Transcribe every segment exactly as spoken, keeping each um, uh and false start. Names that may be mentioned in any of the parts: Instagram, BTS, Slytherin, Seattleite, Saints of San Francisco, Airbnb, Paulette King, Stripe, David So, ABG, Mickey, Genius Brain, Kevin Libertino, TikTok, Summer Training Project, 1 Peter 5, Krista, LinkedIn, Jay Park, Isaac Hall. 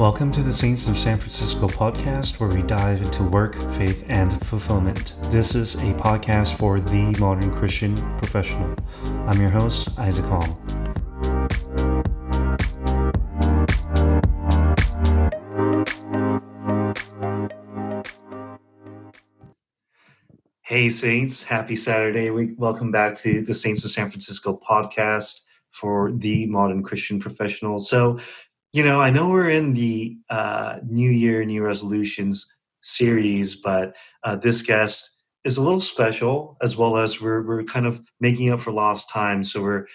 Welcome to the Saints of San Francisco podcast, where we dive into work, faith, and fulfillment. This is a podcast for the modern Christian professional. I'm your host, Isaac Hall. Hey Saints, happy Saturday. We welcome back to the Saints of San Francisco podcast for the modern Christian professional. So, you know, I know we're in the uh, New Year, New Resolutions series, but uh, this guest is a little special, as well as we're we're kind of making up for lost time. So we're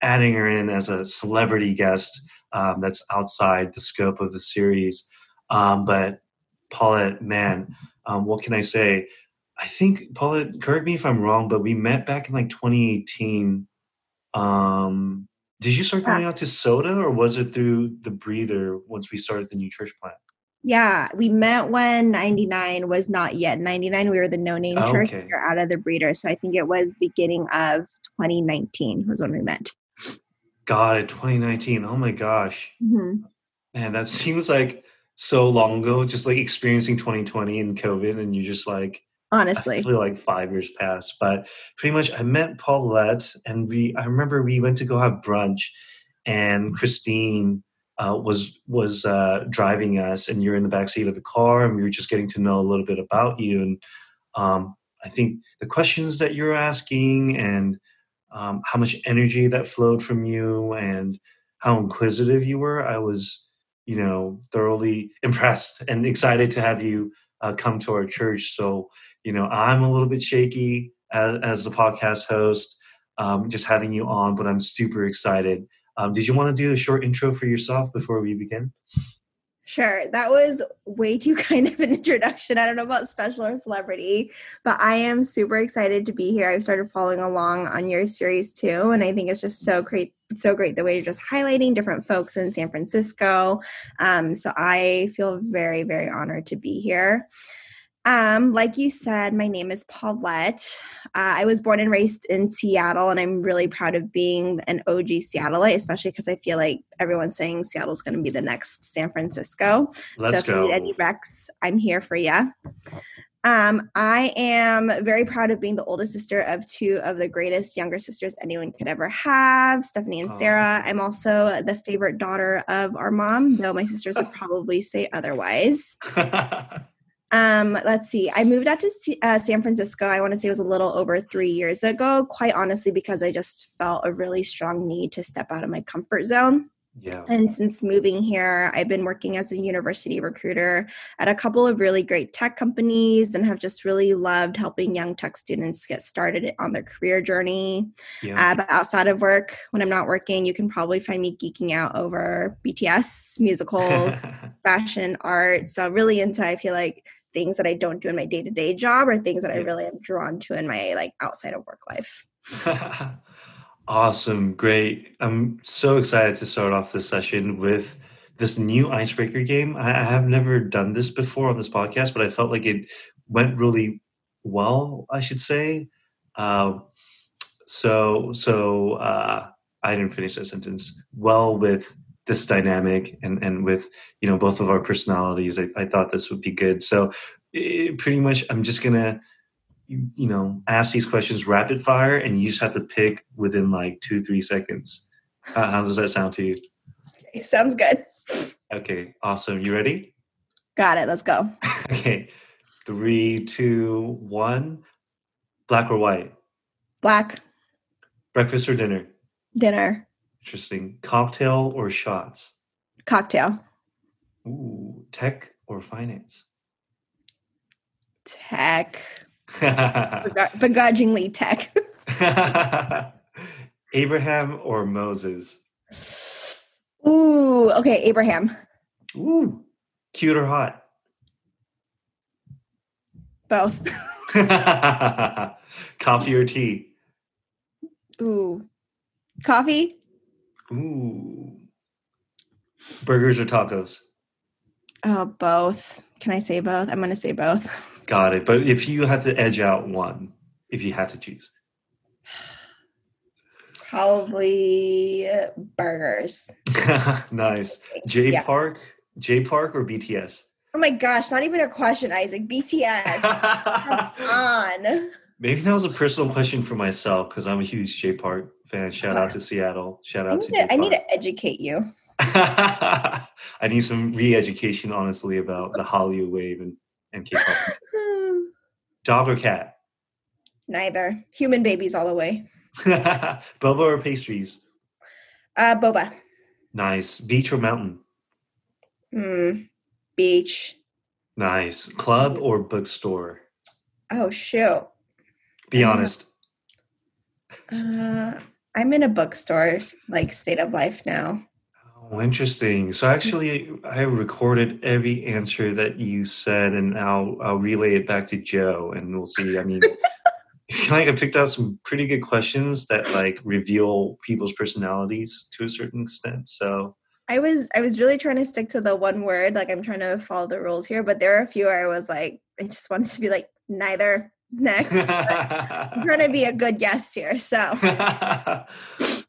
adding her in as a celebrity guest um, that's outside the scope of the series. Um, but Paulette, man, um, what can I say? I think, Paulette, correct me if I'm wrong, but we met back in like twenty eighteen. Um, Did you start going out to soda, or was it through the breather once we started the new church plant? Yeah, we met when ninety-nine was not yet ninety-nine. We were the no-name oh, church. Okay. We were out of the breather. So I think it was beginning of twenty nineteen was when we met. Got it, twenty nineteen. Oh my gosh. Mm-hmm. Man, that seems like so long ago, just like experiencing twenty twenty and COVID, and you just like, honestly, I feel like five years passed, but pretty much I met Paulette, and we, I remember we went to go have brunch, and Christine uh, was, was uh, driving us, and you're in the backseat of the car, and we were just getting to know a little bit about you. And um, I think the questions that you're asking, and um, how much energy that flowed from you, and how inquisitive you were, I was, you know, thoroughly impressed and excited to have you uh, come to our church. So, you know, I'm a little bit shaky as, as the podcast host, um, just having you on, but I'm super excited. Um, did you want to do a short intro for yourself before we begin? Sure. That was way too kind of an introduction. I don't know about special or celebrity, but I am super excited to be here. I've started following along on your series too, and I think it's just so great, so great the way you're just highlighting different folks in San Francisco. Um, so I feel very, very honored to be here. Um, like you said, my name is Paulette. Uh, I was born and raised in Seattle, and I'm really proud of being an O G Seattleite, especially because I feel like everyone's saying Seattle's going to be the next San Francisco. Let's so if go. You need any recs, I'm here for ya. Um, I am very proud of being the oldest sister of two of the greatest younger sisters anyone could ever have, Stephanie and Sarah. Oh. I'm also the favorite daughter of our mom, though my sisters would probably say otherwise. Um, let's see. I moved out to uh, San Francisco. I want to say it was a little over three years ago, quite honestly, because I just felt a really strong need to step out of my comfort zone. Yeah. And since moving here, I've been working as a university recruiter at a couple of really great tech companies, and have just really loved helping young tech students get started on their career journey. Yeah. Uh, but outside of work, when I'm not working, you can probably find me geeking out over B T S, musical, fashion, art. So really into, I feel like, things that I don't do in my day-to-day job, or things that I really am drawn to in my like outside of work life. Awesome. Great. I'm so excited to start off this session with this new icebreaker game. I have never done this before on this podcast, but I felt like it went really well, I should say. Uh, so, so uh, I didn't finish that sentence. Well, with this dynamic and, and with, you know, both of our personalities, I, I thought this would be good. So it, pretty much I'm just going to, you know, ask these questions rapid fire, and you just have to pick within like two, three seconds. Uh, how does that sound to you? Okay, sounds good. Okay. Awesome. You ready? Got it. Let's go. Okay. Three, two, one. Black or white? Black. Breakfast or dinner? Dinner. Interesting. Cocktail or shots? Cocktail. Ooh, tech or finance? Tech. Begrud- begrudgingly tech. Abraham or Moses? Ooh, okay, Abraham. Ooh, cute or hot? Both. Coffee or tea? Ooh, coffee. Ooh. Burgers or tacos? Oh, both. Can I say both? I'm going to say both. Got it. But if you had to edge out one, if you had to choose. Probably burgers. Nice. Jay yeah. Park Jay Park or B T S? Oh my gosh, not even a question, Isaac. B T S. Come on. Maybe that was a personal question for myself because I'm a huge Jay Park fan. Shout out to Seattle. Shout out to Jay Park. I need to educate you. I need some re-education, honestly, about the Hollywood wave and, and K-pop. Dog or cat? Neither. Human babies all the way. Boba or pastries? Uh, boba. Nice. Beach or mountain? Hmm. Beach. Nice. Club or bookstore? Oh, shoot. Be honest. Uh, I'm in a bookstore, like, state of life now. Oh, interesting. So actually, I recorded every answer that you said, and I'll, I'll relay it back to Joe, and we'll see. I mean, I feel like I picked out some pretty good questions that, like, reveal people's personalities to a certain extent, so... I was I was really trying to stick to the one word. Like, I'm trying to follow the rules here, but there were a few where I was like, I just wanted to be like, neither, next. I'm trying to be a good guest here, so.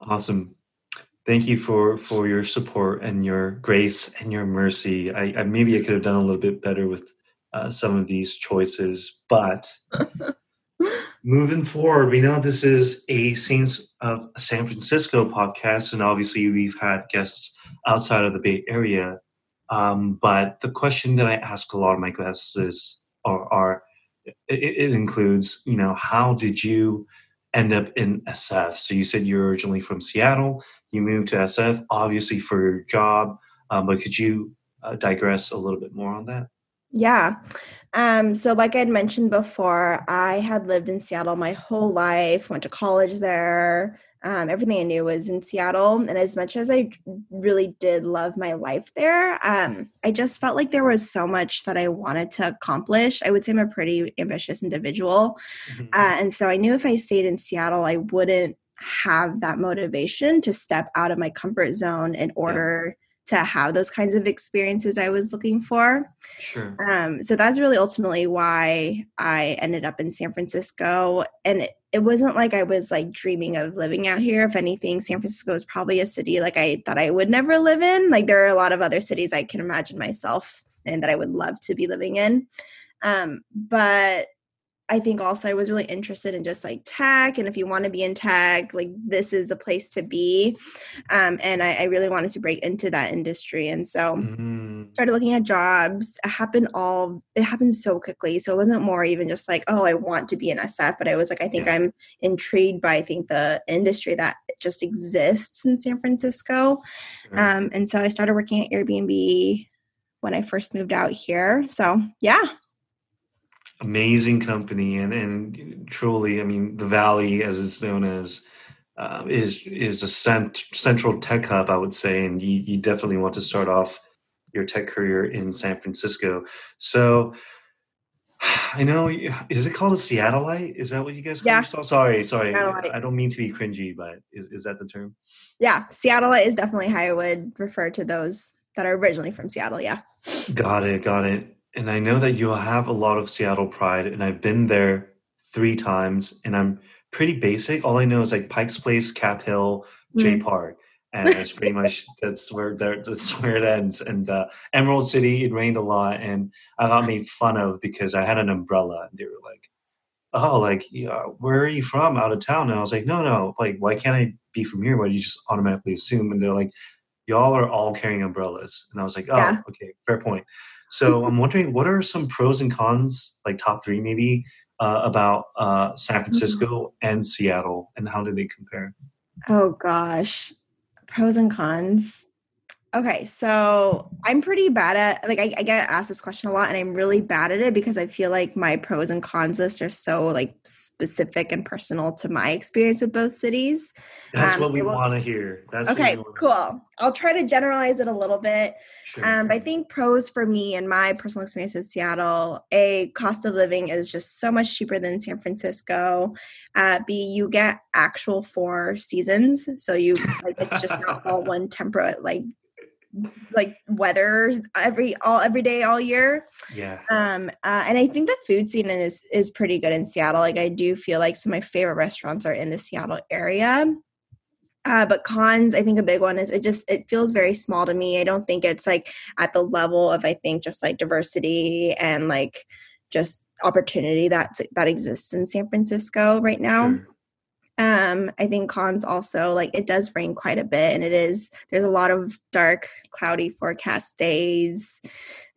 Awesome. Thank you for, for your support and your grace and your mercy. I, I maybe I could have done a little bit better with uh, some of these choices, but moving forward, we know this is a Saints of San Francisco podcast, and obviously we've had guests outside of the Bay Area. Um, but the question that I ask a lot of my guests is, or are, it, it includes, you know, how did you end up in S F? So you said you're originally from Seattle, you moved to S F, obviously for your job. Um, but could you uh, digress a little bit more on that? Yeah. Um, so like I'd mentioned before, I had lived in Seattle my whole life, went to college there. Um, everything I knew was in Seattle. And as much as I really did love my life there, um, I just felt like there was so much that I wanted to accomplish. I would say I'm a pretty ambitious individual. Mm-hmm. Uh, and so I knew if I stayed in Seattle, I wouldn't have that motivation to step out of my comfort zone in order yeah. to have those kinds of experiences I was looking for. Sure. Um, so that's really ultimately why I ended up in San Francisco. And it, it wasn't like I was like dreaming of living out here. If anything, San Francisco is probably a city like I thought I would never live in. Like there are a lot of other cities I can imagine myself in that I would love to be living in. Um, but I think also I was really interested in just like tech. And if you want to be in tech, like this is a place to be. Um, and I, I really wanted to break into that industry. And so mm-hmm. started looking at jobs. It happened all, it happened so quickly. So it wasn't more even just like, oh, I want to be in S F. But I was like, I think yeah. I'm intrigued by, I think the industry that just exists in San Francisco. Sure. Um, and so I started working at Airbnb when I first moved out here. So yeah. Amazing company, and, and truly, I mean, the Valley, as it's known as, uh, is is a cent- central tech hub, I would say, and you, you definitely want to start off your tech career in San Francisco. So, I know, is it called a Seattleite? Is that what you guys call yeah. yourself? Sorry, sorry, Seattleite. I don't mean to be cringy, but is, is that the term? Yeah, Seattleite is definitely how I would refer to those that are originally from Seattle, yeah. Got it, got it. And I know that you'll have a lot of Seattle pride, and I've been there three times, and I'm pretty basic. All I know is like Pike's Place, Cap Hill, mm. Jay Park, and that's pretty much that's where that's where it ends. And uh, Emerald City, it rained a lot, and I got made fun of because I had an umbrella, and they were like, "Oh, like yeah, where are you from? Out of town?" And I was like, "No, no, like why can't I be from here? Why do you just automatically assume?" And they're like, "Y'all are all carrying umbrellas," and I was like, "Oh, yeah. okay, fair point." So I'm wondering, what are some pros and cons, like top three maybe, uh, about uh, San Francisco and Seattle, and how do they compare? Oh, gosh. Pros and cons. Okay, so I'm pretty bad at, like, I, I get asked this question a lot, and I'm really bad at it because I feel like my pros and cons list are so, like, specific and personal to my experience with both cities. That's um, what we want to hear. That's okay, cool. I'll try to generalize it a little bit. Sure. Um, but I think pros for me and my personal experience of Seattle, A, cost of living is just so much cheaper than San Francisco. Uh, B, you get actual four seasons. So you, like, it's just not all one temperate, like, like weather every all every day all year. Yeah. Um uh, and I think the food scene is is pretty good in Seattle. Like I do feel like some of my favorite restaurants are in the Seattle area. Uh, but cons, I think a big one is it just, it feels very small to me. I don't think it's like at the level of, I think, just like diversity and like just opportunity that, that exists in San Francisco right now. Sure. Um, I think cons also, like, it does rain quite a bit, and it is, there's a lot of dark, cloudy forecast days.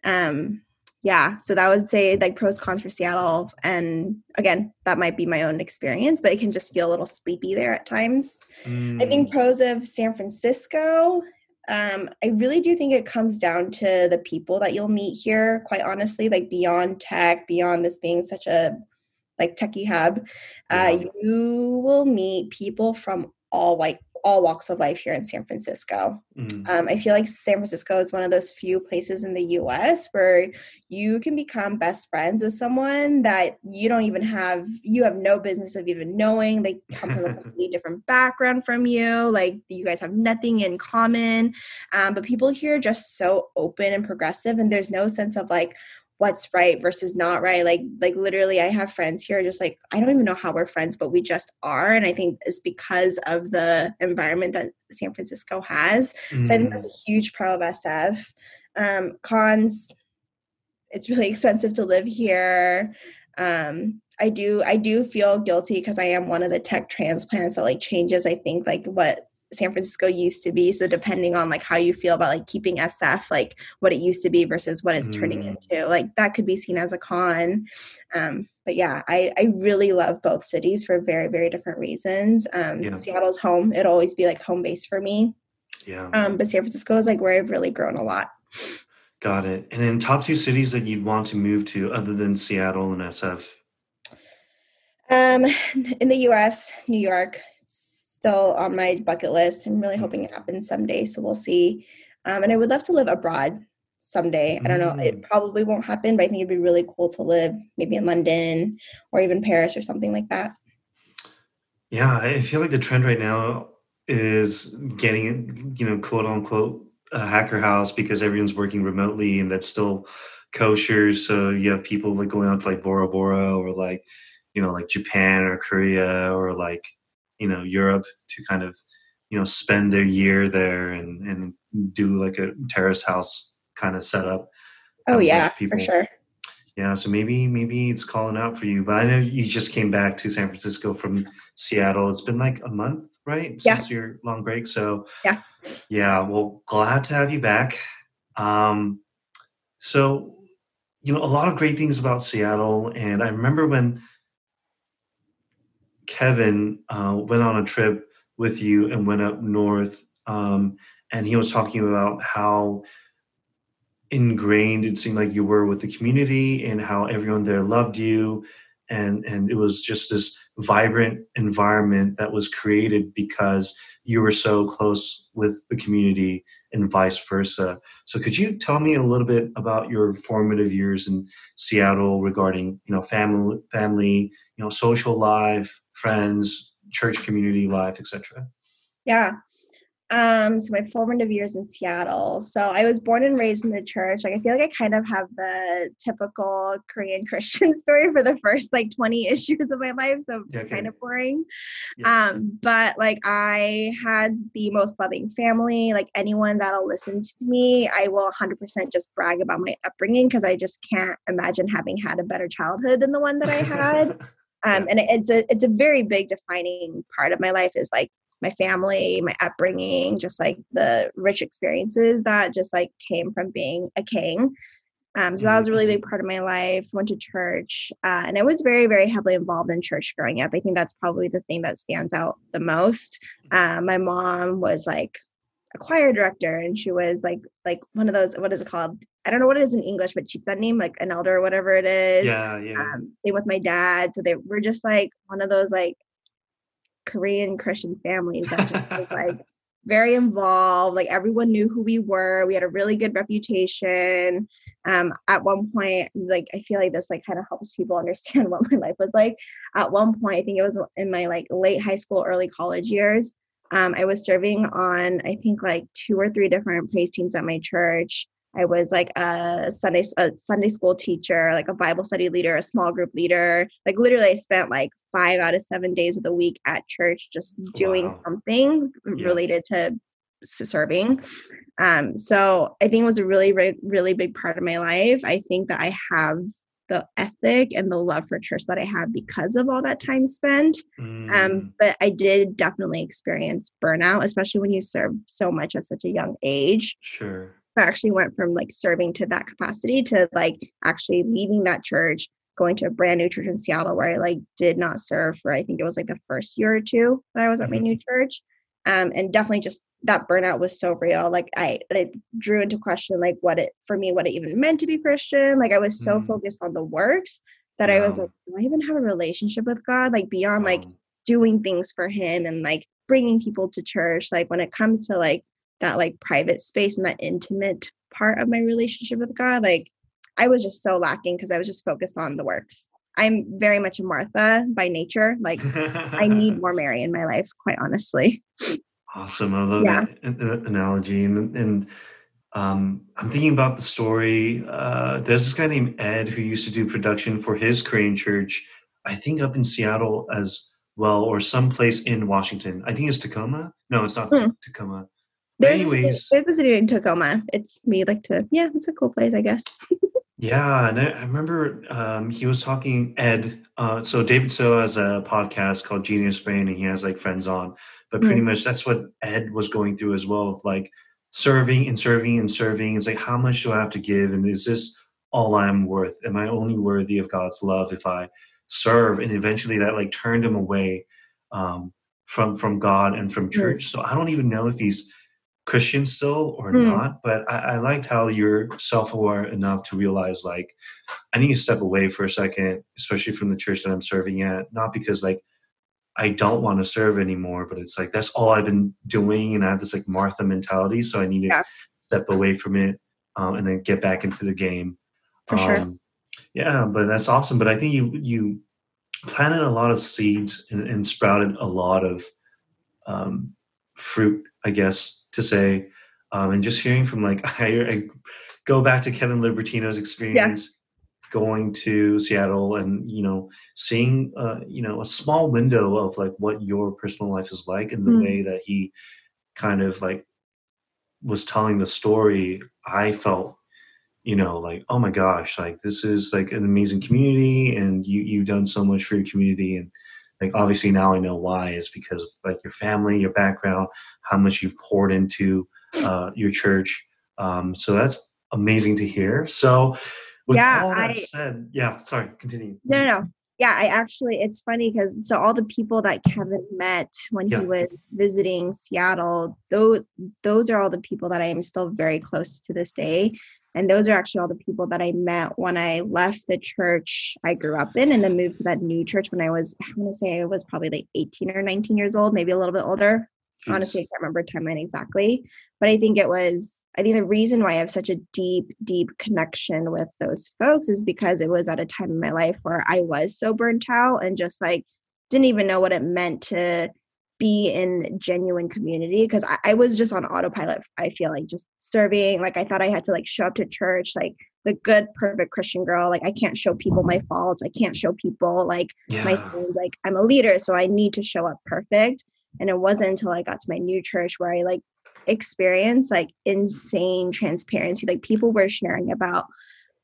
Um, yeah. So that would say like pros, cons for Seattle. And again, that might be my own experience, but it can just feel a little sleepy there at times. Mm. I think pros of San Francisco. Um, I really do think it comes down to the people that you'll meet here, quite honestly, like beyond tech, beyond this being such a like techie hub, uh, yeah. you will meet people from all like all walks of life here in San Francisco. Mm. Um, I feel like San Francisco is one of those few places in the U S where you can become best friends with someone that you don't even have, you have no business of even knowing. They come from a completely different background from you. Like, you guys have nothing in common. Um, but people here are just so open and progressive, and there's no sense of like, what's right versus not right. Like, like literally I have friends here just like, I don't even know how we're friends, but we just are. And I think it's because of the environment that San Francisco has. Mm. So I think that's a huge pro of S F. Um, cons, it's really expensive to live here. Um, I do, I do feel guilty because I am one of the tech transplants that like changes, I think, like what San Francisco used to be. So depending on like how you feel about like keeping S F, like what it used to be versus what it's mm. turning into, like that could be seen as a con. Um, but yeah, I, I really love both cities for very, very different reasons. Um, yeah. Seattle's home. It'll always be like home base for me. Yeah. Um, but San Francisco is like where I've really grown a lot. Got it. And in top two cities that you'd want to move to other than Seattle and S F? Um, in the U S, New York. Still on my bucket list. I'm really hoping it happens someday, so we'll see. Um, and I would love to live abroad someday. I don't know. It probably won't happen, but I think it'd be really cool to live maybe in London or even Paris or something like that. Yeah, I feel like the trend right now is getting, you know, quote unquote, a hacker house because everyone's working remotely and that's still kosher. So you have people like going out to like Bora Bora or like, you know, like Japan or Korea or like, you know, Europe to kind of, you know, spend their year there and, and do like a terrace house kind of setup. Oh yeah, for sure. Yeah. So maybe, maybe it's calling out for you, but I know you just came back to San Francisco from Seattle. It's been like a month, right? Yeah. Since your long break. So yeah. Yeah. Well, glad to have you back. Um, so, you know, a lot of great things about Seattle. And I remember when Kevin uh, went on a trip with you and went up north, um, and he was talking about how ingrained it seemed like you were with the community and how everyone there loved you. And, and it was just this vibrant environment that was created because you were so close with the community and vice versa. So could you tell me a little bit about your formative years in Seattle regarding, you know, family, family, you know, social life, friends, church community life, et cetera? Yeah. Um, so my formative years in Seattle. So I was born and raised in the church. Like, I feel like I kind of have the typical Korean Christian story for the first like twenty-ish years of my life. So yeah, okay. Kind of boring. Yeah. Um, but like I had the most loving family. Like anyone that'll listen to me, I will one hundred percent just brag about my upbringing because I just can't imagine having had a better childhood than the one that I had. um, and it's a it's a very big defining part of my life is like my family, my upbringing, just like the rich experiences that just like came from being a king. Um, so that was a really big part of my life. Went to church, uh, and I was very, very heavily involved in church growing up. I think that's probably the thing that stands out the most. Uh, my mom was like a choir director, and she was like like one of those, what is it called? I don't know what it is in English, but she's that name, like an elder or whatever it is. Yeah, yeah. Um, same with my dad. So they were just like one of those like Korean Christian families that just was like very involved. Like everyone knew who we were. We had a really good reputation. Um, at one point, like I feel like this like kind of helps people understand what my life was like. At one point, I think it was in my like late high school, early college years. Um, I was serving on I think like two or three different praise teams at my church. I was like a Sunday a Sunday school teacher, like a Bible study leader, a small group leader. Like literally I spent like five out of seven days of the week at church, just doing wow. something yeah. related to, to serving. Um, so I think it was a really, re- really big part of my life. I think that I have the ethic and the love for church that I have because of all that time spent. Mm. Um, but I did definitely experience burnout, especially when you serve so much at such a young age. Sure. I actually went from like serving to that capacity to like actually leaving that church, going to a brand new church in Seattle where I like did not serve for, I think it was like the first year or two that I was at mm-hmm. my new church. Um, and definitely just that burnout was so real. Like I, it drew into question, like what it, for me, what it even meant to be Christian. Like I was so mm. focused on the works that wow. I was like, do I even have a relationship with God? Like beyond wow. like doing things for him and like bringing people to church. Like when it comes to like that, like private space and that intimate part of my relationship with God, like I was just so lacking because I was just focused on the works. I'm very much a Martha by nature. Like I need more Mary in my life, quite honestly. Awesome. I love yeah. that analogy. And, and um, I'm thinking about the story. Uh, there's this guy named Ed who used to do production for his Korean church, I think up in Seattle as well, or someplace in Washington. I think it's Tacoma. No, it's not hmm. Tacoma. There's Anyways, a, there's a dude in Tacoma. It's me like to, yeah, it's a cool place, I guess. Yeah, and I, I remember um, he was talking, Ed, uh, so David So has a podcast called Genius Brain, and he has like friends on, but pretty mm-hmm. much that's what Ed was going through as well, of like serving and serving and serving. It's like, how much do I have to give? And is this all I'm worth? Am I only worthy of God's love if I serve? And eventually that like turned him away um, from, from God and from church. Mm-hmm. So I don't even know if he's Christian still or mm. not, but I, I liked how you're self-aware enough to realize like I need to step away for a second, especially from the church that I'm serving at, not because like I don't want to serve anymore, but it's like that's all I've been doing and I have this like Martha mentality, so I need to yeah. step away from it um, and then get back into the game. For um, sure. Yeah, but that's awesome. But I think you you planted a lot of seeds and, and sprouted a lot of um, fruit, I guess, to say, um, and just hearing from like, I, I go back to Kevin Libertino's experience yeah. going to Seattle and, you know, seeing, uh, you know, a small window of like what your personal life is like and the mm. way that he kind of like was telling the story. I felt, you know, like, oh my gosh, like this is like an amazing community and you, you've done so much for your community. And like, obviously now I know why is because of like your family, your background, how much you've poured into uh, your church. Um, so that's amazing to hear. So with yeah, all that I, said, yeah, sorry, continue. No, no, no. Yeah, I actually, it's funny because so all the people that Kevin met when yeah. he was visiting Seattle, those, those are all the people that I am still very close to this day. And those are actually all the people that I met when I left the church I grew up in and then moved to that new church when I was, I want to say I was probably like eighteen or nineteen years old, maybe a little bit older. Jeez. Honestly, I can't remember timeline exactly. But I think it was, I think the reason why I have such a deep, deep connection with those folks is because it was at a time in my life where I was so burnt out and just like didn't even know what it meant to be in genuine community because I, I was just on autopilot. I feel like just serving, like I thought I had to like show up to church, like the good, perfect Christian girl. Like I can't show people my faults. I can't show people like yeah. my sins. Like I'm a leader, so I need to show up perfect. And it wasn't until I got to my new church where I like experienced like insane transparency. Like people were sharing about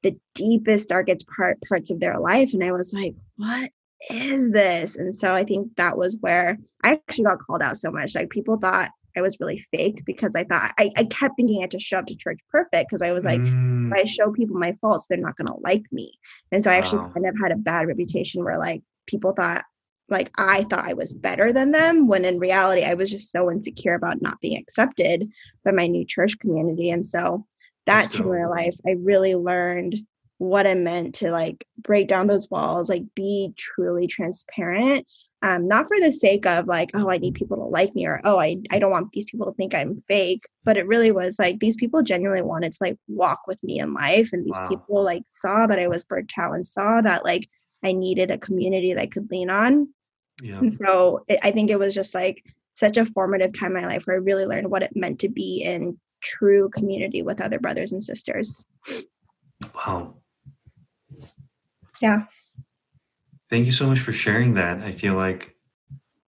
the deepest, darkest part parts of their life. And I was like, what is this? And so I think that was where I actually got called out so much. Like people thought I was really fake because I thought I, I kept thinking I had to show up to church perfect because I was like, mm. if I show people my faults, they're not going to like me. And so I actually wow. kind of had a bad reputation where like people thought like I thought I was better than them when in reality I was just so insecure about not being accepted by my new church community. And so that time in my life, I really learned what it meant to like break down those walls, like be truly transparent, um, not for the sake of like, oh, I need people to like me or, oh, I, I don't want these people to think I'm fake. But it really was like these people genuinely wanted to like walk with me in life. And these wow. people like saw that I was burnt out and saw that like I needed a community that I could lean on. Yeah. And so it, I think it was just like such a formative time in my life where I really learned what it meant to be in true community with other brothers and sisters. Wow. Yeah. Thank you so much for sharing that. I feel like,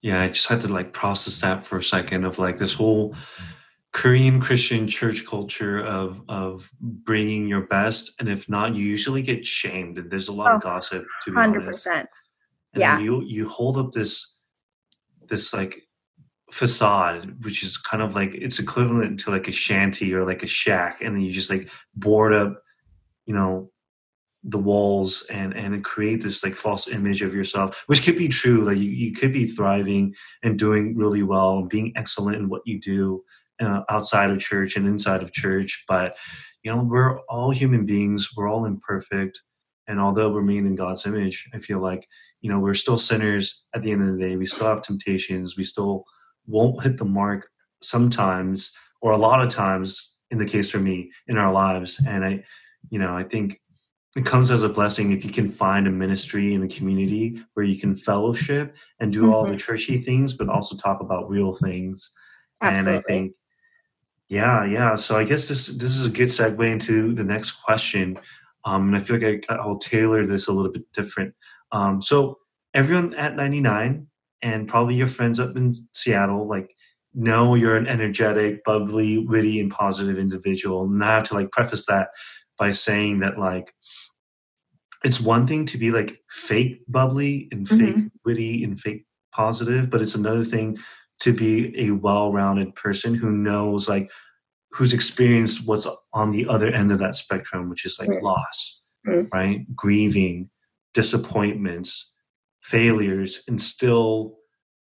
yeah, I just had to like process that for a second of like this whole Korean Christian church culture of of bringing your best. And if not, you usually get shamed. And there's a lot oh, of gossip, to be one hundred percent. Honest. And yeah. you you hold up this this like facade, which is kind of like, it's equivalent to like a shanty or like a shack. And then you just like board up, you know, the walls and, and create this like false image of yourself, which could be true. Like you, you could be thriving and doing really well and being excellent in what you do uh, outside of church and inside of church. But, you know, we're all human beings. We're all imperfect. And although we're made in God's image, I feel like, you know, we're still sinners at the end of the day. We still have temptations. We still won't hit the mark sometimes, or a lot of times, in the case for me, in our lives. And I, you know, I think it comes as a blessing if you can find a ministry and a community where you can fellowship and do mm-hmm. all the churchy things, but also talk about real things. Absolutely. And I think, yeah, yeah. So I guess this this is a good segue into the next question. Um, and I feel like I, I'll tailor this a little bit different. Um, so everyone at ninety-nine, and probably your friends up in Seattle, like, know you're an energetic, bubbly, witty, and positive individual. And I have to like preface that by saying that like, it's one thing to be like fake bubbly and mm-hmm. fake witty and fake positive, but it's another thing to be a well-rounded person who knows like, who's experienced what's on the other end of that spectrum, which is like mm-hmm. loss, mm-hmm. right? Grieving, disappointments, failures, and still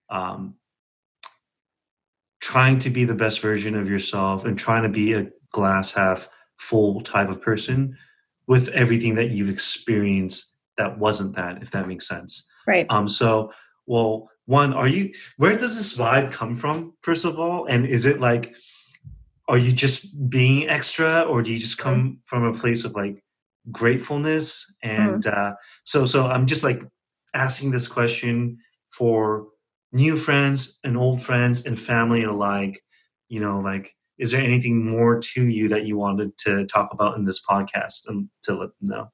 um, trying to be the best version of yourself and trying to be a glass half full type of person with everything that you've experienced that wasn't that, if that makes sense. Right. Um. So, well, one, are you, where does this vibe come from, first of all? And is it like, are you just being extra, or do you just come from a place of like gratefulness? And mm. uh, so, so I'm just like, asking this question for new friends and old friends and family alike, you know, like, is there anything more to you that you wanted to talk about in this podcast and to let them know?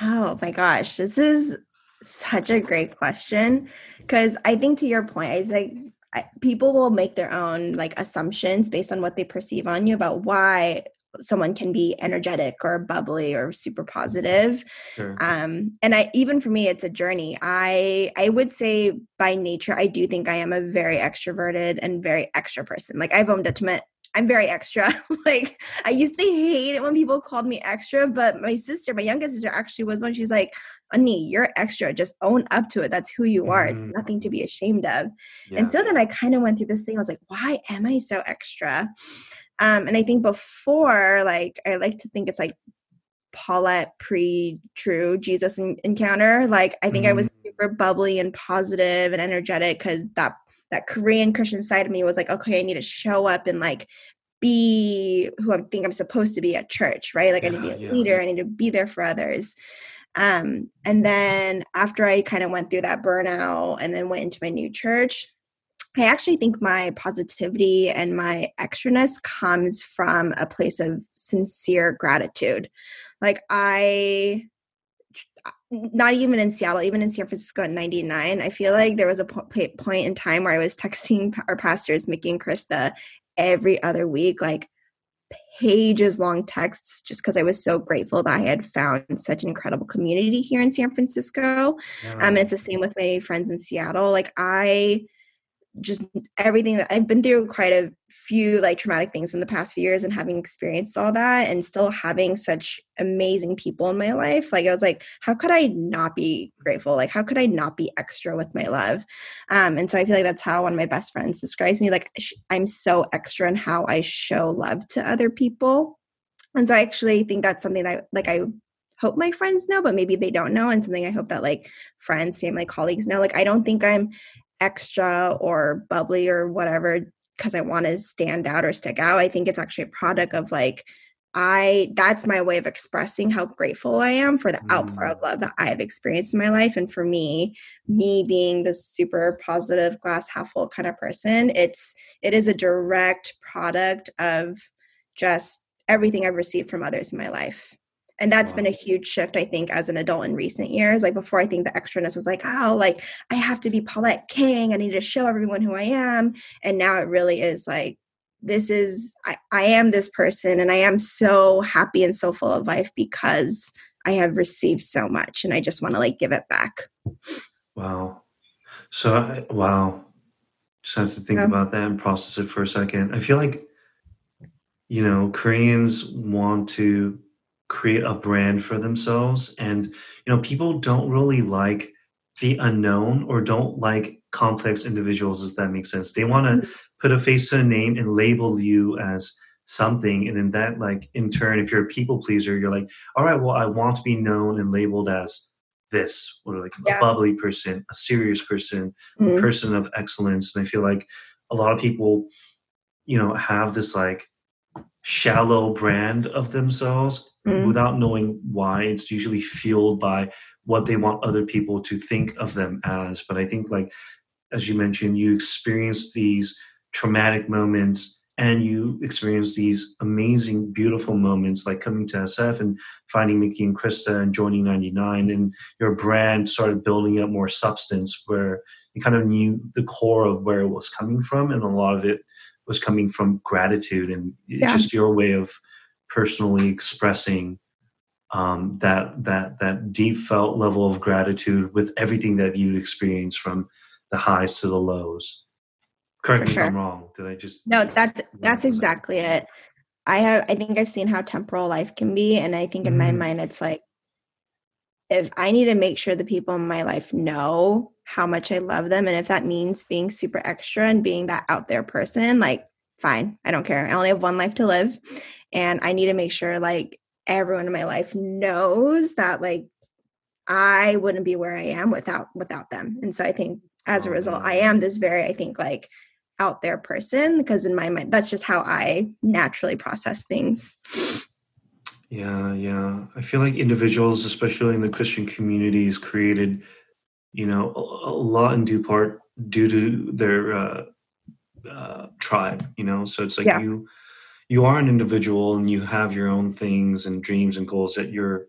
Oh my gosh, this is such a great question. Cause I think to your point, it's like I, people will make their own like assumptions based on what they perceive on you about why someone can be energetic or bubbly or super positive. Sure. Um, and I, even for me, it's a journey. I, I would say by nature, I do think I am a very extroverted and very extra person. Like I've owned up to it. I'm very extra. Like I used to hate it when people called me extra, but my sister, my youngest sister actually was one. She's like, Ani, you're extra. Just own up to it. That's who you are. Mm. It's nothing to be ashamed of. Yeah. And so then I kind of went through this thing. I was like, why am I so extra? Um, and I think before, like, I like to think it's like Paulette pre-true Jesus in- encounter. Like, I think mm-hmm. I was super bubbly and positive and energetic because that, that Korean Christian side of me was like, okay, I need to show up and like be who I think I'm supposed to be at church, right? Like, yeah, I need to be a yeah. leader. I need to be there for others. Um, and then after I kind of went through that burnout and then went into my new church, I actually think my positivity and my extraness comes from a place of sincere gratitude. Like I, not even in Seattle, even in San Francisco in ninety-nine, I feel like there was a po- point in time where I was texting our pastors, Mickey and Krista, every other week, like pages long texts, just because I was so grateful that I had found such an incredible community here in San Francisco. Yeah. Um, and it's the same with my friends in Seattle. Like I... just everything that I've been through, quite a few like traumatic things in the past few years, and having experienced all that and still having such amazing people in my life. Like I was like, how could I not be grateful? Like, how could I not be extra with my love? Um, and so I feel like that's how one of my best friends describes me. Like I'm so extra in how I show love to other people. And so I actually think that's something that like I hope my friends know, but maybe they don't know. And something I hope that like friends, family, colleagues know. Like I don't think I'm extra or bubbly or whatever because I want to stand out or stick out. I think it's actually a product of like, I, that's my way of expressing how grateful I am for the mm. outpour of love that I've experienced in my life. And for me, me being this super positive glass half full kind of person, it's, it is a direct product of just everything I've received from others in my life. And that's wow. been a huge shift, I think, as an adult in recent years. Like before, I think the extraness was like, oh, like I have to be Paulette King. I need to show everyone who I am. And now it really is like, this is, I, I am this person, and I am so happy and so full of life because I have received so much, and I just want to like give it back. Wow. So, wow. Just have to think yeah. about that and process it for a second. I feel like, you know, Koreans want to create a brand for themselves, and, you know, people don't really like the unknown or don't like complex individuals, if that makes sense. They want to mm-hmm. put a face to a name and label you as something. And then that, like, in turn, if you're a people pleaser, you're like, all right, well, I want to be known and labeled as this, or like yeah. a bubbly person, a serious person, mm-hmm. a person of excellence. And I feel like a lot of people, you know, have this like shallow brand of themselves mm-hmm. without knowing why. It's usually fueled by what they want other people to think of them as. But I think, like, as you mentioned, you experience these traumatic moments and you experience these amazing, beautiful moments, like coming to S F and finding Mickey and Krista and joining ninety-nine, and your brand started building up more substance where you kind of knew the core of where it was coming from. And a lot of it was coming from gratitude and yeah. just your way of personally expressing um, that, that, that deep felt level of gratitude with everything that you experienced, from the highs to the lows. Correct me if I'm wrong. Did I just? No, that's, that's exactly it. I have, I think I've seen how temporal life can be. And I think in mm. my mind, it's like, if I need to make sure the people in my life know how much I love them, and if that means being super extra and being that out there person, like, fine, I don't care. I only have one life to live. And I need to make sure like everyone in my life knows that like I wouldn't be where I am without, without them. And so I think as a result, I am this very, I think, like, out there person, because in my mind, that's just how I naturally process things. Yeah. Yeah. I feel like individuals, especially in the Christian community, is created, you know, a, a lot in due part due to their uh, uh, tribe, you know? So it's like yeah. you, you are an individual and you have your own things and dreams and goals that you're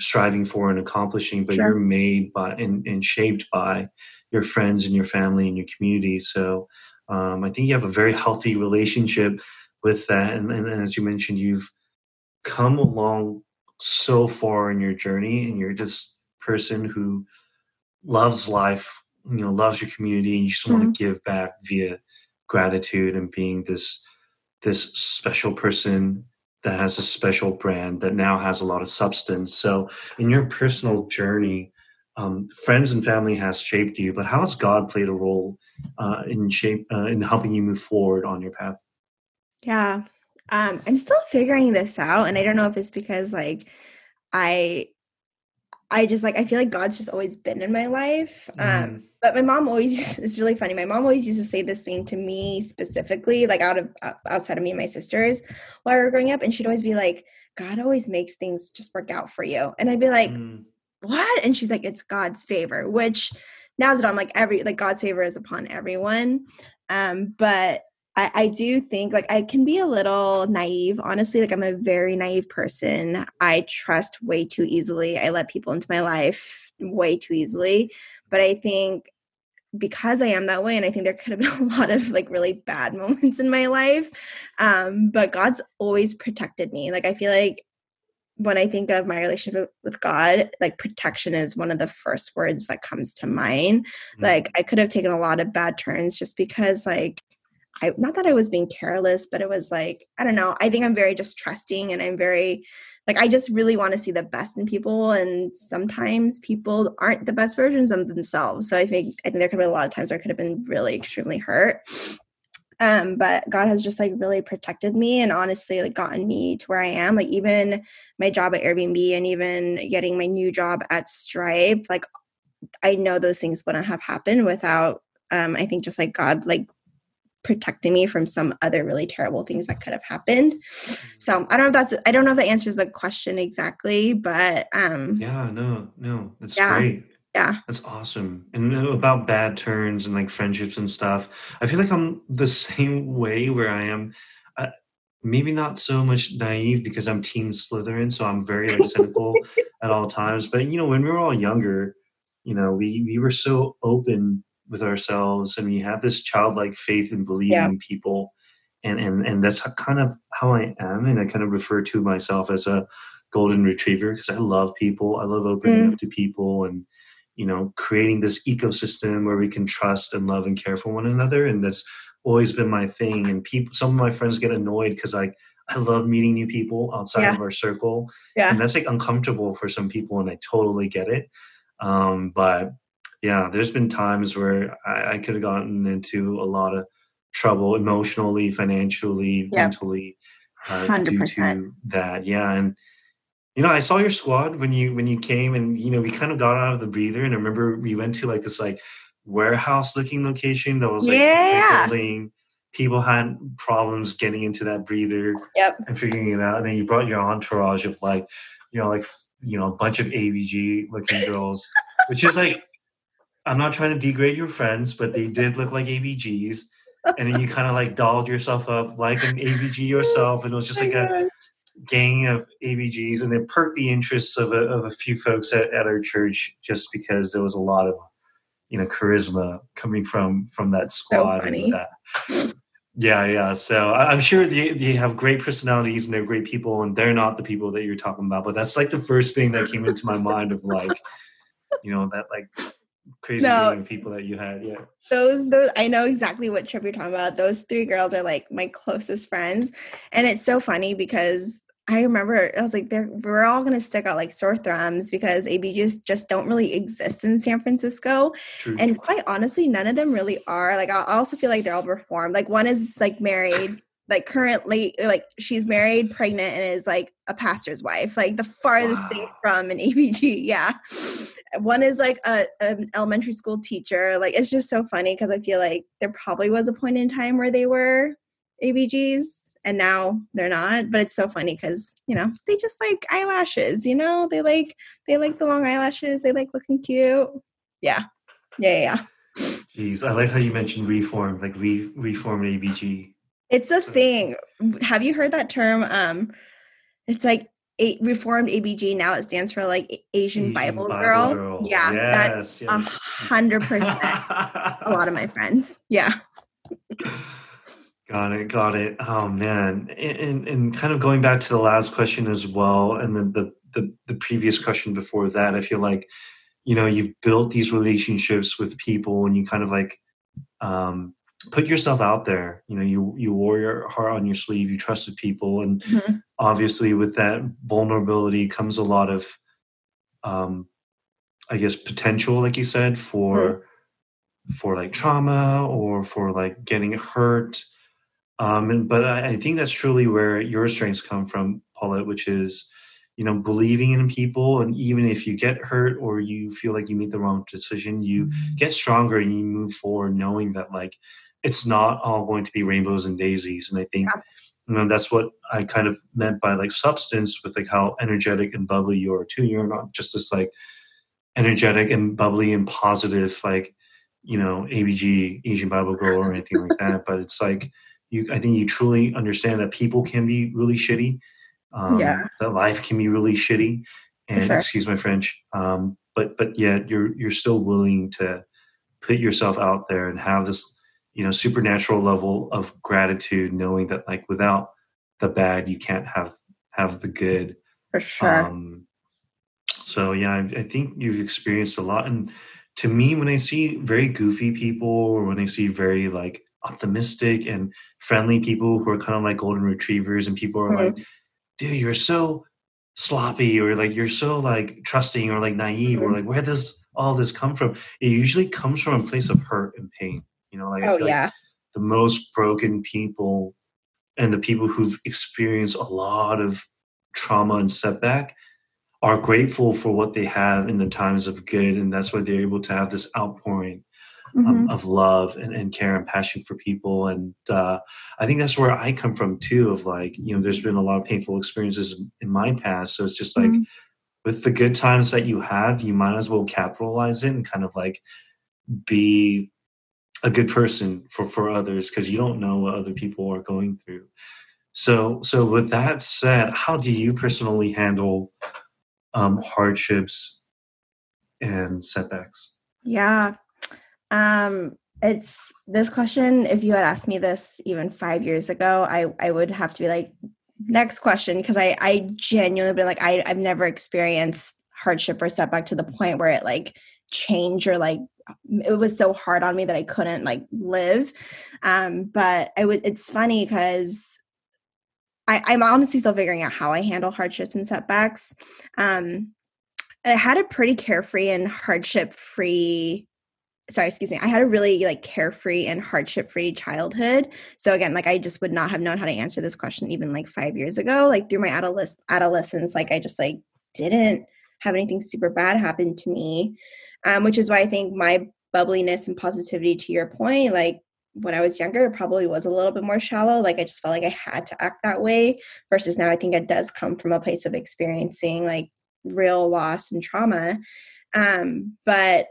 striving for and accomplishing, but sure. you're made by and, and shaped by your friends and your family and your community. So um, I think you have a very healthy relationship with that. And, and as you mentioned, you've come along so far in your journey, and you're this person who loves life, you know, loves your community, and you just mm-hmm. want to give back via gratitude and being this, this special person that has a special brand that now has a lot of substance. So in your personal journey, um, friends and family has shaped you, but how has God played a role uh, in shape uh, in helping you move forward on your path? Yeah, um, I'm still figuring this out, and I don't know if it's because like I, I just like I feel like God's just always been in my life. Um, mm. But my mom always, it's really funny. My mom always used to say this thing to me specifically, like out of outside of me and my sisters while we were growing up, and she'd always be like, "God always makes things just work out for you," and I'd be like. Mm. What? And she's like, it's God's favor, which now that I'm like every, like God's favor is upon everyone. Um, but I, I do think like I can be a little naive, honestly. Like I'm a very naive person. I trust way too easily. I let people into my life way too easily. But I think because I am that way, and I think there could have been a lot of like really bad moments in my life. Um, but God's always protected me. Like I feel like when I think of my relationship with God, like protection is one of the first words that comes to mind. Mm-hmm. Like I could have taken a lot of bad turns just because like, I, not that I was being careless, but it was like, I don't know. I think I'm very just trusting, and I'm very like, I just really want to see the best in people. And sometimes people aren't the best versions of themselves. So I think, I think there could have been a lot of times where I could have been really extremely hurt. Um, but God has just like really protected me, and honestly like gotten me to where I am. Like even my job at Airbnb and even getting my new job at Stripe, like I know those things wouldn't have happened without, um, I think just like God, like protecting me from some other really terrible things that could have happened. So I don't know if that's, I don't know if that answers the question exactly, but, um, yeah, no, no, that's yeah. great. Yeah. That's awesome. And about bad turns and like friendships and stuff, I feel like I'm the same way where I am. I, maybe not so much naive because I'm Team Slytherin, so I'm very like cynical at all times. But you know, when we were all younger, you know, we we were so open with ourselves, and we had this childlike faith and belief yeah. in people, and and and that's kind of how I am, and I kind of refer to myself as a golden retriever because I love people. I love opening mm. up to people, and you know, creating this ecosystem where we can trust and love and care for one another, and that's always been my thing. And people, some of my friends get annoyed because like I love meeting new people outside yeah. of our circle, yeah. and that's like uncomfortable for some people, and I totally get it. Um, but yeah, there's been times where I, I could have gotten into a lot of trouble emotionally, financially, yeah. mentally, uh, one hundred percent. Due to that. Yeah, and you know, I saw your squad when you when you came, and you know, we kind of got out of the breather, and I remember we went to like this like warehouse looking location that was like yeah. building. People had problems getting into that breather yep. and figuring it out. And then you brought your entourage of like, you know, like, you know, a bunch of A B G looking girls, which is like, I'm not trying to degrade your friends, but they did look like A B Gs. And then you kind of like dolled yourself up like an A B G yourself. And it was just like a gang of A B Gs, and it perked the interests of a, of a few folks at, at our church, just because there was a lot of, you know, charisma coming from, from that squad. So and that. Yeah. Yeah. So I'm sure they, they have great personalities and they're great people, and they're not the people that you're talking about, but that's like the first thing that came into my mind of like, you know, that like crazy no, people that you had. Yeah. Those, those, I know exactly what trip you're talking about. Those three girls are like my closest friends. And it's so funny because I remember I was like, they're, we're all going to stick out like sore thumbs because A B Gs just, just don't really exist in San Francisco. True. And quite honestly, none of them really are. Like, I also feel like they're all reformed. Like one is like married, like currently, like she's married, pregnant, and is like a pastor's wife, like the farthest wow. thing from an A B G. Yeah. One is like a, an elementary school teacher. Like, it's just so funny because I feel like there probably was a point in time where they were A B Gs. And now they're not, but it's so funny because, you know, they just like eyelashes, you know, they like, they like the long eyelashes. They like looking cute. Yeah. Yeah. Yeah. Jeez. I like how you mentioned reform, like re reform A B G. It's a so. thing. Have you heard that term? Um, it's like a reformed A B G. Now it stands for like Asian, Asian Bible, Bible girl. girl. Yeah. Yes, that's a hundred percent. A lot of my friends. Yeah. Got it. Got it. Oh, man. And, and, and kind of going back to the last question as well, and then the, the, the previous question before that, I feel like, you know, you've built these relationships with people and you kind of like um, put yourself out there. You know, you, you wore your heart on your sleeve, you trusted people. And mm-hmm. obviously with that vulnerability comes a lot of, um, I guess, potential, like you said, for, mm-hmm. for like trauma or for like getting hurt. Um, and, but I, I think that's truly where your strengths come from, Paulette, which is, you know, believing in people. And even if you get hurt or you feel like you made the wrong decision, you get stronger and you move forward knowing that, like, it's not all going to be rainbows and daisies. And I think, you know, that's what I kind of meant by, like, substance with, like, how energetic and bubbly you are, too. You're not just this, like, energetic and bubbly and positive, like, you know, A B G, Asian Bible girl or anything like that. But it's, like... You, I think you truly understand that people can be really shitty, um, yeah. that life can be really shitty, and sure. excuse my French, um, but but yet you're you're still willing to put yourself out there and have this, you know, supernatural level of gratitude, knowing that like without the bad you can't have have the good. For sure. Um, so yeah, I, I think you've experienced a lot, and to me, when I see very goofy people or when I see very like optimistic and friendly people who are kind of like golden retrievers, and people are mm-hmm. like, dude, you're so sloppy, or like you're so like trusting, or like naive, mm-hmm. or like where does all this come from? It usually comes from a place of hurt and pain, you know, like, oh, I feel yeah. like the most broken people and the people who've experienced a lot of trauma and setback are grateful for what they have in the times of good, and that's why they're able to have this outpouring Mm-hmm. Um, of love and, and care and passion for people. And uh, I think that's where I come from too, of like, you know, there's been a lot of painful experiences in, in my past. So it's just like mm-hmm. with the good times that you have, you might as well capitalize it and kind of like be a good person for, for others, because you don't know what other people are going through. So, so with that said, how do you personally handle um, hardships and setbacks? Yeah. Um, it's this question. If you had asked me this even five years ago, I, I would have to be like, next question. Cause I, I genuinely been like, I, I've never experienced hardship or setback to the point where it like changed or like, it was so hard on me that I couldn't like live. Um, but I would, it's funny cause I, I'm honestly still figuring out how I handle hardships and setbacks. Um, I had a pretty carefree and hardship free, sorry, excuse me. I had a really like carefree and hardship free childhood. So again, like I just would not have known how to answer this question even like five years ago, like through my adoles- adolescence, like I just like didn't have anything super bad happen to me. Um, which is why I think my bubbliness and positivity to your point, like when I was younger, it probably was a little bit more shallow. Like I just felt like I had to act that way versus now I think it does come from a place of experiencing like real loss and trauma. Um, but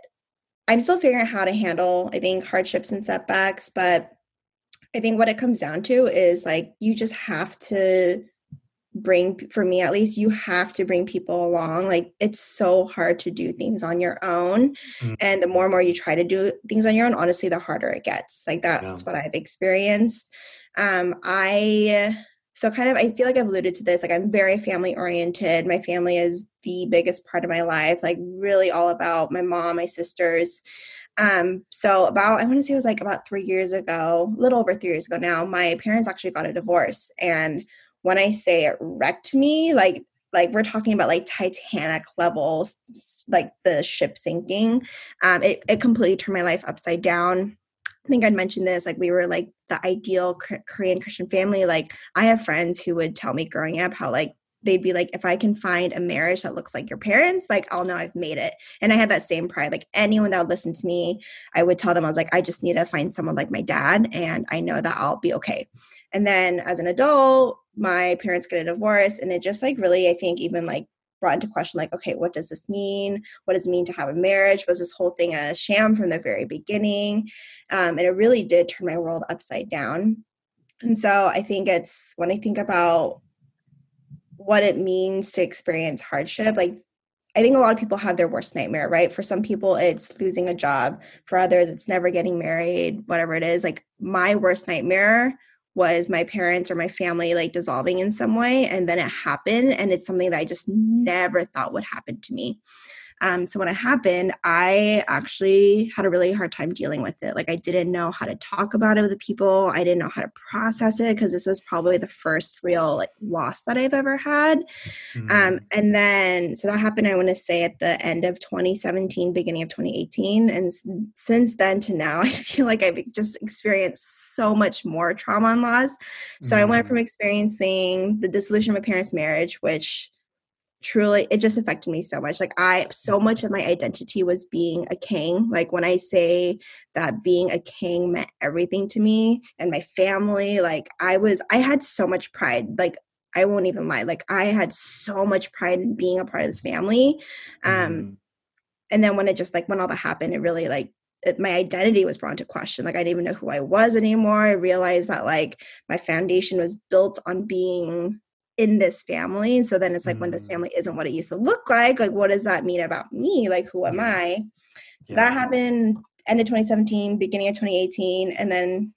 I'm still figuring out how to handle, I think, hardships and setbacks. But I think what it comes down to is like, you just have to bring, for me at least, you have to bring people along. Like it's so hard to do things on your own. Mm-hmm. And the more and more you try to do things on your own, honestly, the harder it gets. Like that's yeah. what I've experienced. Um, I, so kind of, I feel like I've alluded to this, like I'm very family oriented. My family is the biggest part of my life, like really all about my mom, my sisters. Um, so about, I want to say it was like about three years ago, a little over three years ago now, my parents actually got a divorce. And when I say it wrecked me, like, like we're talking about like Titanic levels, like the ship sinking, um, it, it completely turned my life upside down. I think I'd mentioned this, like we were like the ideal Korean Christian family. Like I have friends who would tell me growing up how like, they'd be like, if I can find a marriage that looks like your parents, like I'll know I've made it. And I had that same pride. Like anyone that would listen to me, I would tell them, I was like, I just need to find someone like my dad and I know that I'll be okay. And then as an adult, my parents get a divorce and it just like really, I think even like brought into question, like, okay, what does this mean? What does it mean to have a marriage? Was this whole thing a sham from the very beginning? Um, and it really did turn my world upside down. And so I think it's, when I think about what it means to experience hardship, like I think a lot of people have their worst nightmare, right? For some people, it's losing a job. For others, it's never getting married, whatever it is. Like my worst nightmare was my parents or my family like dissolving in some way. And then it happened. And it's something that I just never thought would happen to me. Um, so when it happened, I actually had a really hard time dealing with it. Like I didn't know how to talk about it with the people. I didn't know how to process it because this was probably the first real like loss that I've ever had. Mm-hmm. Um, and then, so that happened, I want to say at the end of twenty seventeen, beginning of twenty eighteen. And s- since then to now, I feel like I've just experienced so much more trauma and loss. So mm-hmm. I went from experiencing the dissolution of my parents' marriage, which truly, it just affected me so much. Like I, so much of my identity was being a king. Like when I say that being a king meant everything to me and my family, like I was, I had so much pride. Like I won't even lie. Like I had so much pride in being a part of this family. Um, mm-hmm. And then when it just like, when all that happened, it really like, it, my identity was brought into question. Like I didn't even know who I was anymore. I realized that like my foundation was built on being in this family. And so then it's like, mm-hmm. when this family isn't what it used to look like, like, what does that mean about me? Like, who am I? So yeah. that happened end of twenty seventeen, beginning of twenty eighteen. And then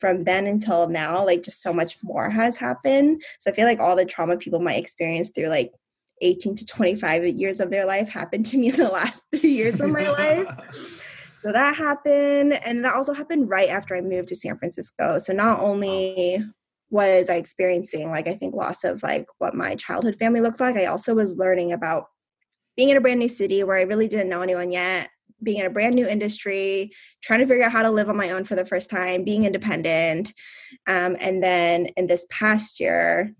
from then until now, like just so much more has happened. So I feel like all the trauma people might experience through like eighteen to twenty-five years of their life happened to me in the last three years of my life. So that happened. And that also happened right after I moved to San Francisco. So not only was I experiencing like, I think loss of like what my childhood family looked like, I also was learning about being in a brand new city where I really didn't know anyone yet, being in a brand new industry, trying to figure out how to live on my own for the first time, being independent. Um, and then in this past year,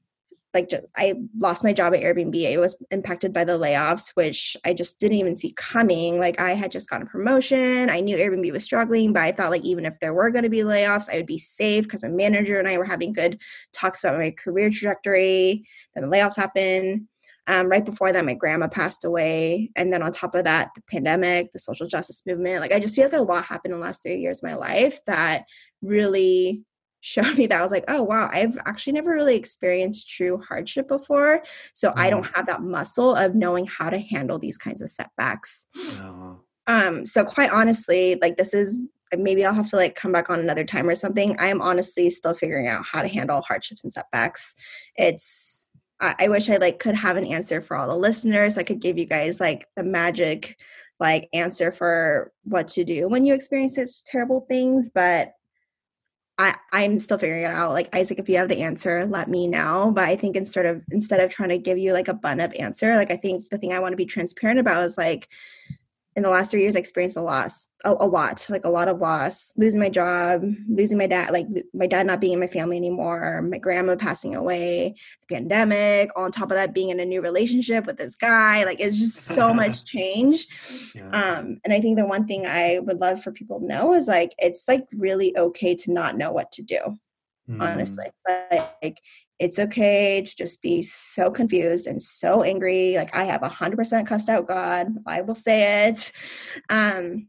like just, I lost my job at Airbnb. It was impacted by the layoffs, which I just didn't even see coming. Like I had just gotten a promotion. I knew Airbnb was struggling, but I thought like even if there were going to be layoffs, I would be safe because my manager and I were having good talks about my career trajectory. Then the layoffs happened. Um, right before that, my grandma passed away. And then on top of that, the pandemic, the social justice movement. Like I just feel like a lot happened in the last three years of my life that really showed me that, I was like, oh, wow, I've actually never really experienced true hardship before. So mm-hmm. I don't have that muscle of knowing how to handle these kinds of setbacks. Oh. Um, so quite honestly, like this is, maybe I'll have to like come back on another time or something. I am honestly still figuring out how to handle hardships and setbacks. It's, I, I wish I like could have an answer for all the listeners. I could give you guys like the magic, like answer for what to do when you experience these terrible things. But I, I'm still figuring it out. Like Isaac, if you have the answer, let me know. But I think instead of, instead of trying to give you like a bun up answer, like I think the thing I want to be transparent about is like, in the last three years, I experienced a loss, a, a lot, like a lot of loss, losing my job, losing my dad, like my dad not being in my family anymore, my grandma passing away, the pandemic, all on top of that, being in a new relationship with this guy, like it's just so much change. Yeah. Um, and I think the one thing I would love for people to know is like, it's like really okay to not know what to do, mm. honestly. Like it's okay to just be so confused and so angry. Like I have a hundred percent cussed out God. I will say it. Um,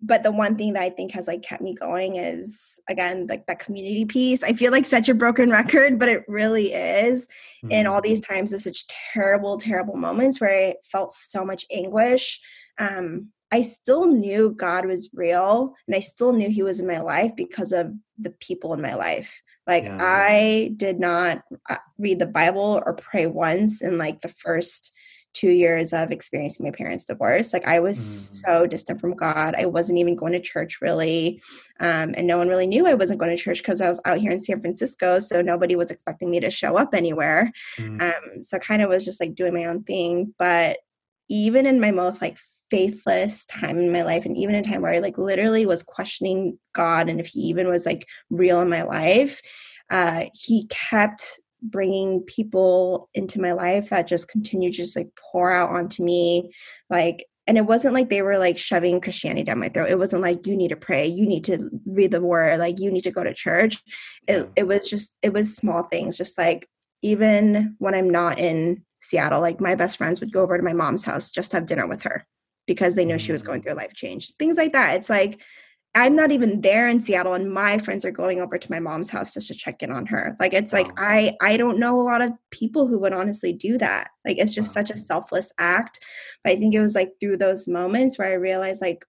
but the one thing that I think has like kept me going is again, like that community piece. I feel like such a broken record, but it really is. Mm-hmm. In all these times of such terrible, terrible moments where I felt so much anguish. Um, I still knew God was real and I still knew he was in my life because of the people in my life. Like yeah. I did not read the Bible or pray once in like the first two years of experiencing my parents' divorce. Like I was mm. so distant from God. I wasn't even going to church really. Um, and no one really knew I wasn't going to church because I was out here in San Francisco. So nobody was expecting me to show up anywhere. Mm. Um, so I kind of was just like doing my own thing. But even in my most like faithless time in my life, and even a time where I like literally was questioning God and if he even was like real in my life, uh, he kept bringing people into my life that just continued to just like pour out onto me. Like, and it wasn't like they were like shoving Christianity down my throat. It wasn't like, you need to pray, you need to read the word, like you need to go to church. It, it was just, it was small things. Just like, even when I'm not in Seattle, like my best friends would go over to my mom's house, just to have dinner with her, because they know she was going through a life change, things like that. It's like, I'm not even there in Seattle and my friends are going over to my mom's house just to check in on her. Like, it's wow. like, I, I don't know a lot of people who would honestly do that. Like, it's just wow. such a selfless act. But I think it was like through those moments where I realized like,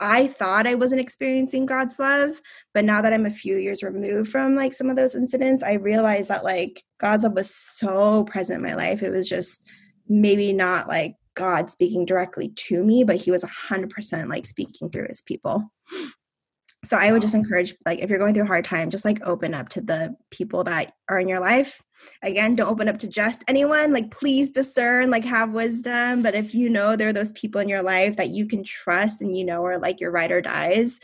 I thought I wasn't experiencing God's love, but now that I'm a few years removed from like some of those incidents, I realized that like God's love was so present in my life. It was just maybe not like God speaking directly to me, but he was one hundred percent like speaking through his people. So I would just encourage, like, if you're going through a hard time, just like open up to the people that are in your life. Again, don't open up to just anyone, like please discern, like have wisdom. But if you know there are those people in your life that you can trust and you know are like your ride or dies,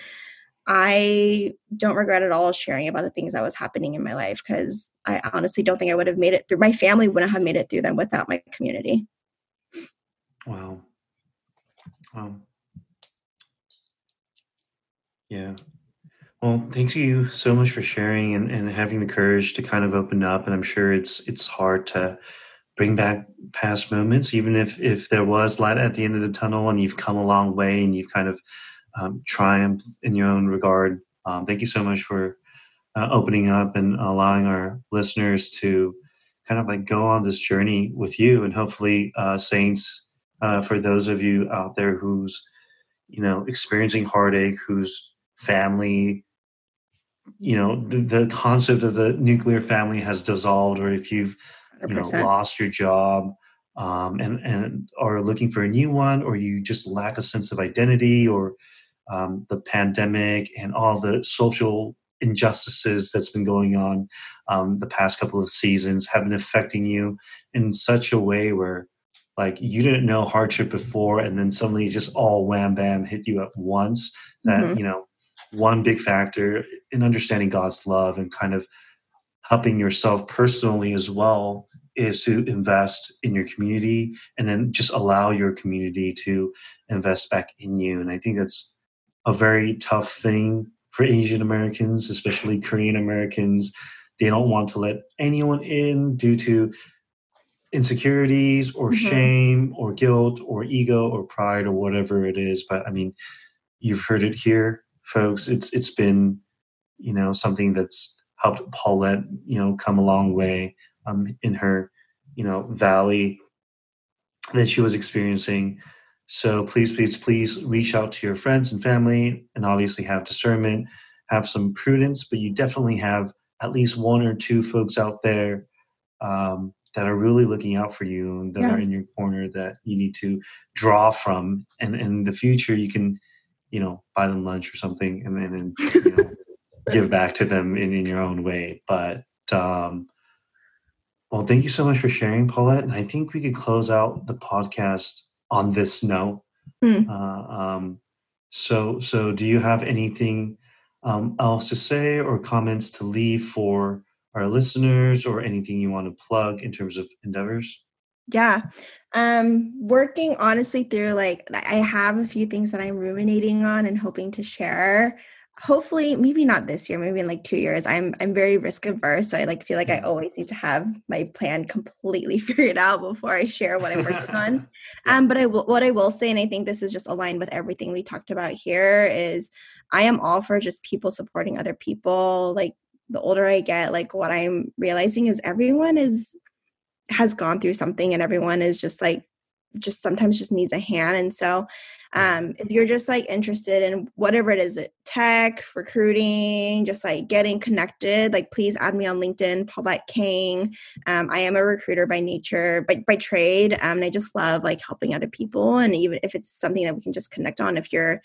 I don't regret at all sharing about the things that was happening in my life, because I honestly don't think I would have made it through. My family wouldn't have made it through them without my community. Wow. Wow. Yeah. Well, thank you so much for sharing and, and having the courage to kind of open up. And I'm sure it's it's hard to bring back past moments, even if, if there was light at the end of the tunnel and you've come a long way and you've kind of um, triumphed in your own regard. Um, thank you so much for uh, opening up and allowing our listeners to kind of like go on this journey with you, and hopefully uh, Saints, Uh, for those of you out there who's, you know, experiencing heartache, whose family, you know, the, the concept of the nuclear family has dissolved, or if you've, you know, one hundred percent lost your job um, and, and are looking for a new one, or you just lack a sense of identity, or um, the pandemic and all the social injustices that's been going on um, the past couple of seasons have been affecting you in such a way where, like, you didn't know hardship before, and then suddenly just all wham, bam, hit you at once. That, mm-hmm. you know, one big factor in understanding God's love and kind of helping yourself personally as well is to invest in your community, and then just allow your community to invest back in you. And I think that's a very tough thing for Asian Americans, especially Korean Americans. They don't want to let anyone in due to insecurities or mm-hmm. shame or guilt or ego or pride or whatever it is. But I mean, you've heard it here, folks. It's it's been you know, something that's helped Paulette, you know, come a long way um, in her, you know, valley that she was experiencing. So please, please, please reach out to your friends and family, and obviously have discernment, have some prudence, but you definitely have at least one or two folks out there um, that are really looking out for you and that yeah. are in your corner that you need to draw from. And, and in the future, you can, you know, buy them lunch or something and then and, you know, give back to them in, in your own way. But, um, well, thank you so much for sharing, Paulette. And I think we could close out the podcast on this note. Mm. Uh, um, so, so do you have anything um, else to say or comments to leave for our listeners, or anything you want to plug in terms of endeavors? Yeah. Um, working honestly through, like, I have a few things that I'm ruminating on and hoping to share. Hopefully, maybe not this year, maybe in like two years. I'm I'm very risk averse, so I like feel like I always need to have my plan completely figured out before I share what I'm working on. Um, but I will, what I will say, and I think this is just aligned with everything we talked about here, is I am all for just people supporting other people. Like the older I get, like what I'm realizing is everyone is has gone through something, and everyone is just like just sometimes just needs a hand, and so. Um, if you're just like interested in whatever it is, tech, recruiting, just like getting connected, like please add me on LinkedIn, Paulette King. Um, I am a recruiter by nature, by, by trade. Um, and I just love like helping other people. And even if it's something that we can just connect on, if you're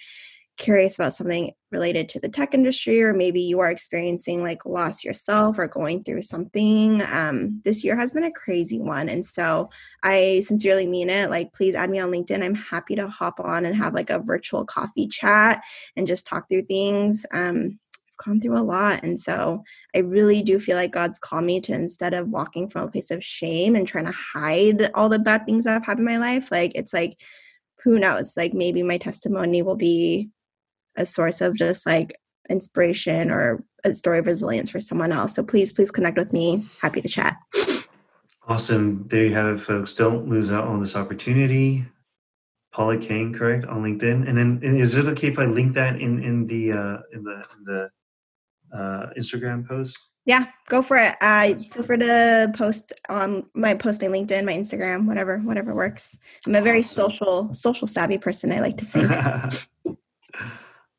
curious about something related to the tech industry, or maybe you are experiencing like loss yourself or going through something. Um, this year has been a crazy one. And so I sincerely mean it. Like, please add me on LinkedIn. I'm happy to hop on and have like a virtual coffee chat and just talk through things. Um, I've gone through a lot. And so I really do feel like God's called me to, instead of walking from a place of shame and trying to hide all the bad things that have happened in my life, like it's like, who knows? Like maybe my testimony will be a source of just like inspiration or a story of resilience for someone else. So please, please connect with me. Happy to chat. Awesome. There you have it, folks. Don't lose out on this opportunity. Paulette King, correct, on LinkedIn. And then and is it okay if I link that in, in the, uh, in the, in the uh, Instagram post? Yeah, go for it. Uh, feel free to post on my post, my LinkedIn, my Instagram, whatever, whatever works. I'm a very awesome. social, social savvy person. I like to think.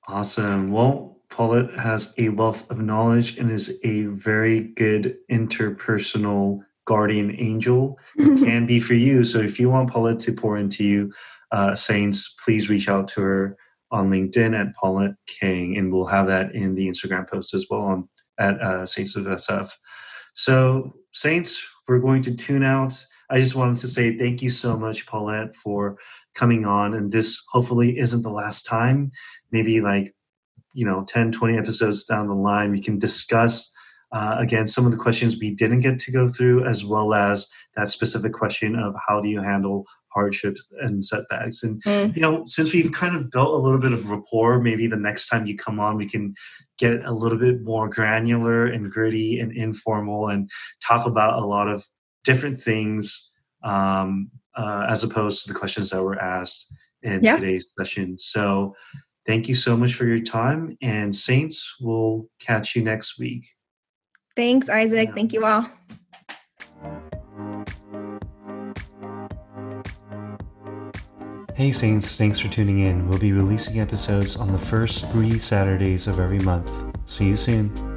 Awesome. Well, Paulette has a wealth of knowledge and is a very good interpersonal guardian angel. It can be for you. So if you want Paulette to pour into you, uh, Saints, please reach out to her on LinkedIn at Paulette King. And we'll have that in the Instagram post as well on, at uh, Saints of S F. So Saints, we're going to tune out. I just wanted to say thank you so much, Paulette, for coming on. And this hopefully isn't the last time. Maybe like, you know, ten, twenty episodes down the line, we can discuss, uh, again, some of the questions we didn't get to go through, as well as that specific question of how do you handle hardships and setbacks. And, mm. you know, since we've kind of built a little bit of rapport, maybe the next time you come on, we can get a little bit more granular and gritty and informal and talk about a lot of different things um, uh, as opposed to the questions that were asked in yeah. today's session. So thank you so much for your time, and Saints, we'll catch you next week. Thanks, Isaac. Yeah. Thank you all. Hey Saints, thanks for tuning in. We'll be releasing episodes on the first three Saturdays of every month. See you soon.